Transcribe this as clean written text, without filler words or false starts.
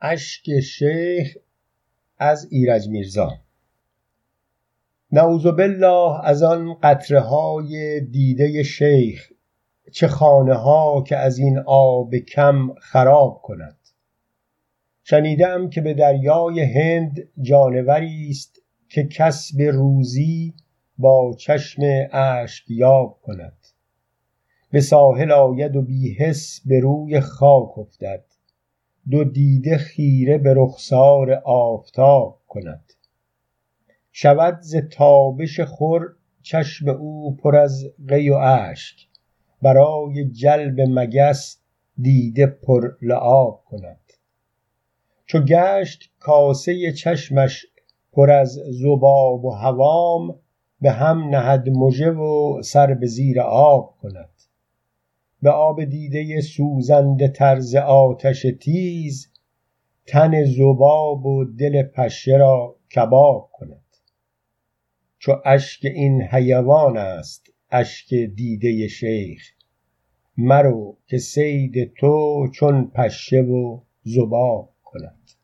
اشک شیخ از ایرج میرزا. نعوذ بالله از آن قطره های دیده شیخ، چه خانه ها که از این آب کم خراب کند. شنیدم که به دریای هند جانوری است که کسب روزی با چشم اشک یاب کند. به ساحل آید و بی حس به روی خاک افتد، دو دیده خیره به رخسار آفتاب کند. شود ز تابش خور چشم او پر از قی و اشک، برای جلب مگس دیده پر لعاب کند. چو گشت کاسه چشمش پر از ذباب و هوام، به هم نهد مژه و سر به زیر آب کند. به آب دیده سوزنده طرز آتش تیز، تن ذباب و دل پشه را کباب کند. چو اشک این حیوان است اشک دیده شیخ، مرو که صید تو چون پشه و ذباب کند.